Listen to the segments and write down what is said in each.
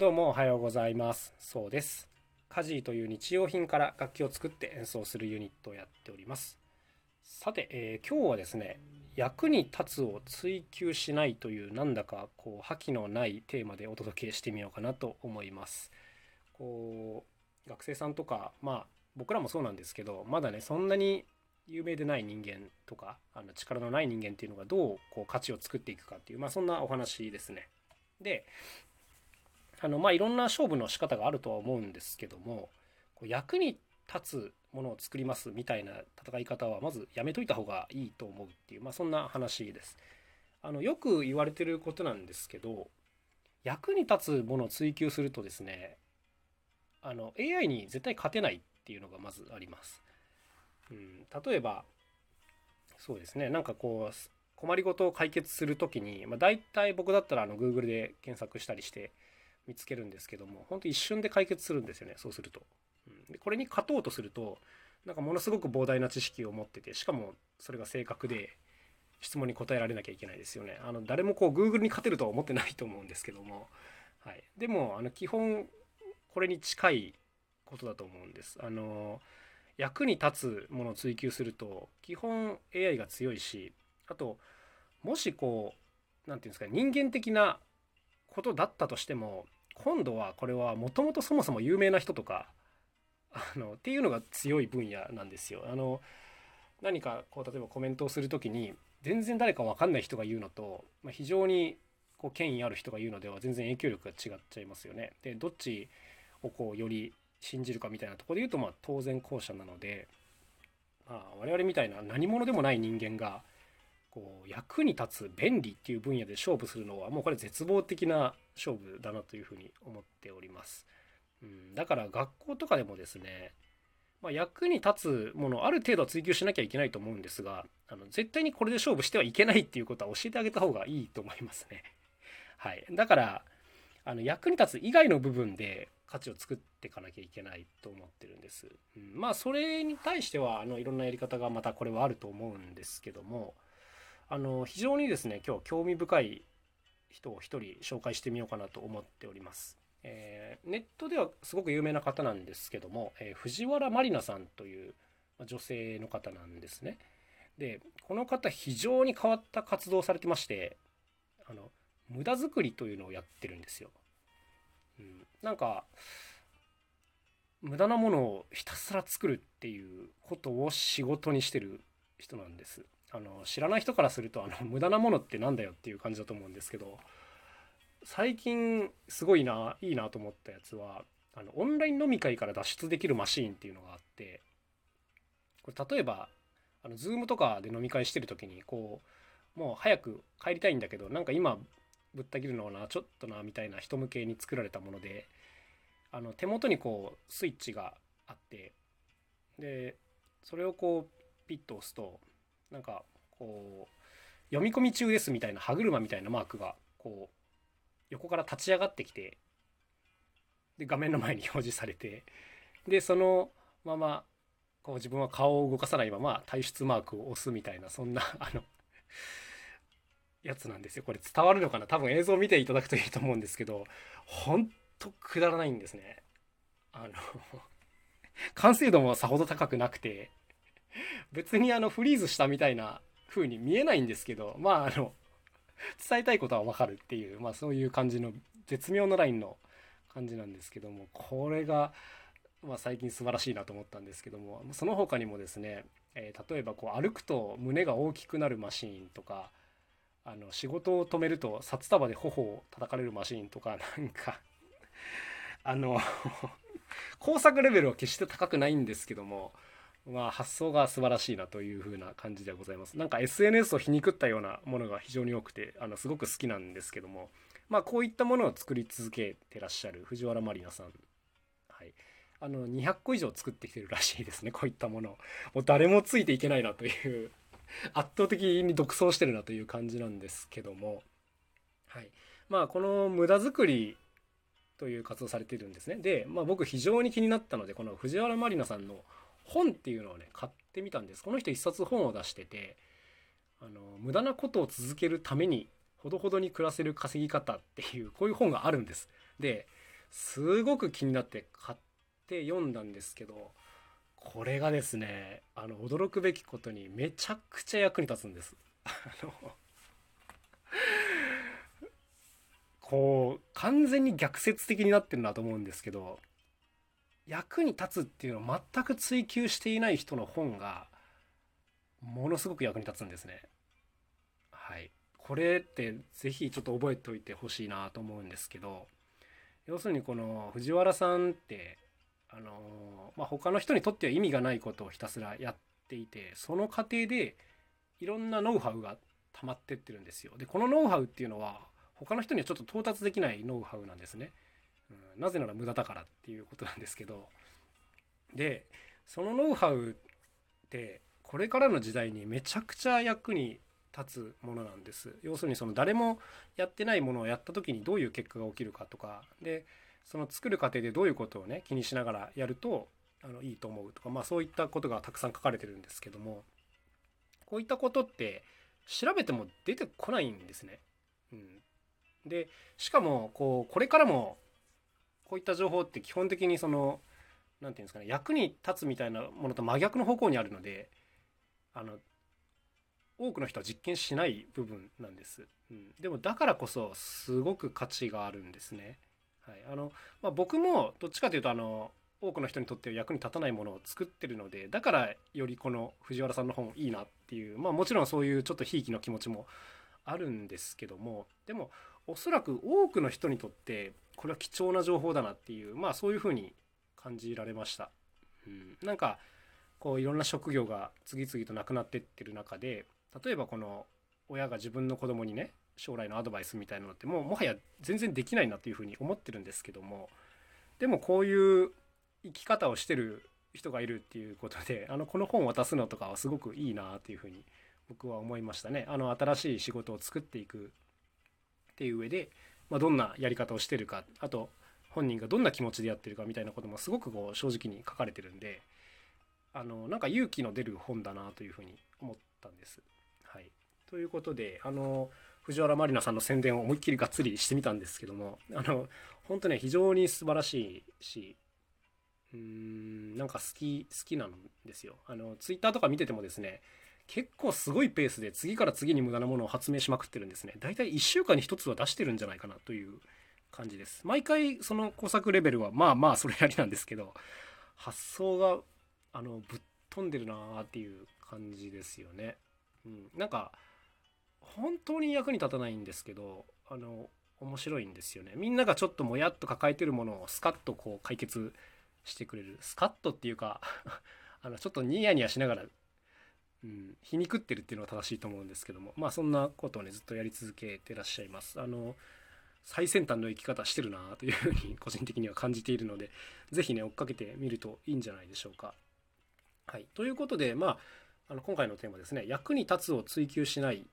どうもおはようございます。そうです、カジーという日用品から楽器を作って演奏するユニットをやっております。さて、今日はですね、役に立つを追求しないという、なんだかこう覇気のないテーマでお届けしてみようかなと思います。こう学生さんとか、僕らもそうなんですけど、まだねそんなに有名でない人間とか、力のない人間っていうのがどうこう価値を作っていくかっていう、そんなお話ですね。で、いろんな勝負の仕方があるとは思うんですけども、こう役に立つものを作りますみたいな戦い方はまずやめといた方がいいと思うっていう、そんな話です。よく言われてることなんですけど、役に立つものを追求するとですね、AI に絶対勝てないっていうのがまずあります。例えばそうですね、困りごとを解決するときに、大体僕だったらGoogle で検索したりして見つけるんですけども、本当一瞬で解決するんですよね、そうすると。でこれに勝とうとすると、ものすごく膨大な知識を持ってて、しかもそれが正確で質問に答えられなきゃいけないですよね。誰もこう Google に勝てるとは思ってないと思うんですけども、はい、でも基本これに近いことだと思うんです。役に立つものを追求すると基本 AI が強いし、あともしこう何て言うんですか、人間的なことだったとしても、今度はこれはもともとそもそも有名な人とかっていうのが強い分野なんですよ。何かこう例えばコメントをする時に全然誰か分かんない人が言うのと、非常にこう権威ある人が言うのでは全然影響力が違っちゃいますよね。でどっちをこうより信じるかみたいなところで言うと、当然後者なので、我々みたいな何者でもない人間がこう役に立つ便利っていう分野で勝負するのは、もうこれ絶望的な勝負だなというふうに思っております。だから学校とかでもですね、役に立つものある程度は追求しなきゃいけないと思うんですが、絶対にこれで勝負してはいけないっていうことは教えてあげた方がいいと思いますね。はい、だから役に立つ以外の部分で価値を作っていかなきゃいけないと思ってるんです。それに対しては、いろんなやり方がまたこれはあると思うんですけども、非常にですね、今日興味深い人を一人紹介してみようかなと思っております。ネットではすごく有名な方なんですけども、藤原まりなさんという女性の方なんですね。で、この方非常に変わった活動をされてまして、無駄作りというのをやってるんですよ。無駄なものをひたすら作るっていうことを仕事にしてる人なんです。知らない人からすると無駄なものってなんだよっていう感じだと思うんですけど、最近すごいないいなと思ったやつは、オンライン飲み会から脱出できるマシーンっていうのがあって、これ例えばZoom とかで飲み会してる時に、こうもう早く帰りたいんだけど、今ぶった切るのはちょっとみたいな人向けに作られたもので、手元にこうスイッチがあって、でそれをこうピッと押すと、こう読み込み中ですみたいな歯車みたいなマークがこう横から立ち上がってきて、で画面の前に表示されて、でそのままこう自分は顔を動かさないまま退出マークを押すみたいな、そんなやつなんですよ。これ伝わるのかな、多分映像を見ていただくといいと思うんですけど、ほんとくだらないんですね。完成度もさほど高くなくて、別にフリーズしたみたいな風に見えないんですけど、伝えたいことは分かるっていう、そういう感じの絶妙なラインの感じなんですけども、これが、最近素晴らしいなと思ったんですけども、その他にもですね、例えばこう歩くと胸が大きくなるマシーンとか、仕事を止めると札束で頬を叩かれるマシーンとか、工作レベルは決して高くないんですけども、発想が素晴らしいなという風な感じでございます。SNS を皮肉ったようなものが非常に多くて、すごく好きなんですけども、こういったものを作り続けてらっしゃる藤原まりなさん、はい、200個以上作ってきてるらしいですね、こういったものを。もう誰もついていけないなという圧倒的に独走してるなという感じなんですけども、はい、この無駄作りという活動されているんですね。で、僕非常に気になったので、この藤原まりなさんの本っていうのを買ってみたんです。この人一冊本を出してて、無駄なことを続けるためにほどほどに暮らせる稼ぎ方っていう、こういう本があるんです。で、すごく気になって買って読んだんですけど、これがですね、驚くべきことにめちゃくちゃ役に立つんです。こう完全に逆説的になってるなと思うんですけど、役に立つっていうのを全く追求していない人の本がものすごく役に立つんですね。はい、これってぜひちょっと覚えておいてほしいなと思うんですけど、要するにこの藤原さんって他の人にとっては意味がないことをひたすらやっていて、その過程でいろんなノウハウが溜まってってるんですよ。でこのノウハウっていうのは他の人にはちょっと到達できないノウハウなんですね。なぜなら無駄だからっていうことなんですけど、でそのノウハウってこれからの時代にめちゃくちゃ役に立つものなんです。要するにその誰もやってないものをやった時にどういう結果が起きるかとかで、その作る過程でどういうことをね気にしながらやるといいと思うとか、そういったことがたくさん書かれてるんですけども、こういったことって調べても出てこないんですね。でしかもこれからもこういった情報って基本的にその何て言うんですかね、役に立つみたいなものと真逆の方向にあるので、多くの人は実験しない部分なんです。でもだからこそすごく価値があるんですね。はい、僕もどっちかというと多くの人にとって役に立たないものを作ってるので、だからよりこの藤原さんの本いいなっていう、もちろんそういうちょっとひいきの気持ちもあるんですけども、でもおそらく多くの人にとってこれは貴重な情報だなっていう、そういうふうに感じられました。なんかいろんな職業が次々となくなってってる中で、例えばこの親が自分の子供にね将来のアドバイスみたいなのってもはや全然できないなっていうふうに思ってるんですけども、でもこういう生き方をしてる人がいるっていうことで、この本を渡すのとかはすごくいいなっていうふうに僕は思いましたね。新しい仕事を作っていくっていう上で、どんなやり方をしてるか、あと本人がどんな気持ちでやってるかみたいなこともすごく正直に書かれてるんで、なんか勇気の出る本だなというふうに思ったんです。はい、ということで藤原まりなさんの宣伝を思いっきりがっつりしてみたんですけども、本当ね非常に素晴らしいし、なんか好きなんですよ。ツイッターとか見ててもですね、結構すごいペースで次から次に無駄なものを発明しまくってるんですね。だいたい1週間に1つは出してるんじゃないかなという感じです。毎回その工作レベルはそれなりなんですけど、発想がぶっ飛んでるなーっていう感じですよね。なんか本当に役に立たないんですけど、面白いんですよね。みんながちょっともやっと抱えてるものをスカッと解決してくれる、スカッとっていうかちょっとニヤニヤしながら、皮肉ってるっていうのが正しいと思うんですけども、そんなことをねずっとやり続けてらっしゃいます。最先端の生き方してるなというふうに個人的には感じているので、ぜひね追っかけてみるといいんじゃないでしょうか。はい、ということで今回のテーマですね、役に立つを追求しない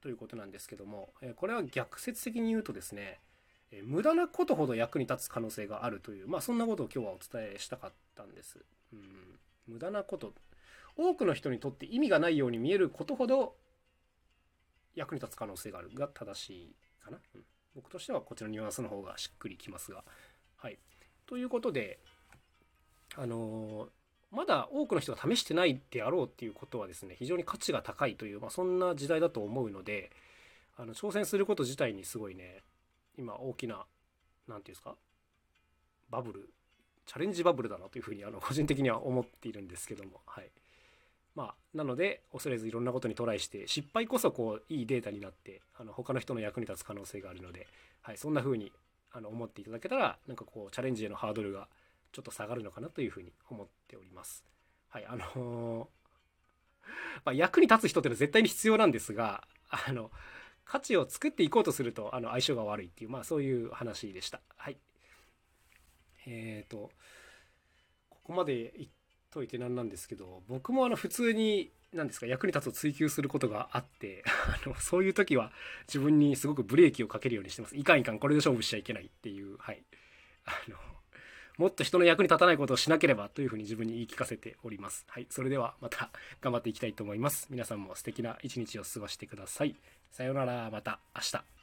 ということなんですけども、これは逆説的に言うとですね、無駄なことほど役に立つ可能性があるという、そんなことを今日はお伝えしたかったんです。無駄なこと、多くの人にとって意味がないように見えることほど役に立つ可能性があるが正しいかな。僕としてはこっちのニュアンスの方がしっくりきますが、はい、ということでまだ多くの人が試してないであろうっていうことはですね、非常に価値が高いという、そんな時代だと思うので、挑戦すること自体にすごいね、今大きな、なんていうんですか、バブル、チャレンジバブルだなというふうに個人的には思っているんですけども、はい。なので恐れずいろんなことにトライして、失敗こそいいデータになって他の人の役に立つ可能性があるので、はい、そんなふうに思っていただけたら、なんかチャレンジへのハードルがちょっと下がるのかなというふうに思っております。はい、役に立つ人ってのは絶対に必要なんですが、価値を作っていこうとすると相性が悪いっていう、そういう話でした。はい、ここまで言っといてなんなんですけど、僕も普通に何ですか、役に立つを追求することがあってそういう時は自分にすごくブレーキをかけるようにしてます。いかんこれで勝負しちゃいけないっていう、はい、もっと人の役に立たないことをしなければというふうに自分に言い聞かせております。はい、それではまた頑張っていきたいと思います。皆さんも素敵な一日を過ごしてください。さようなら、また明日。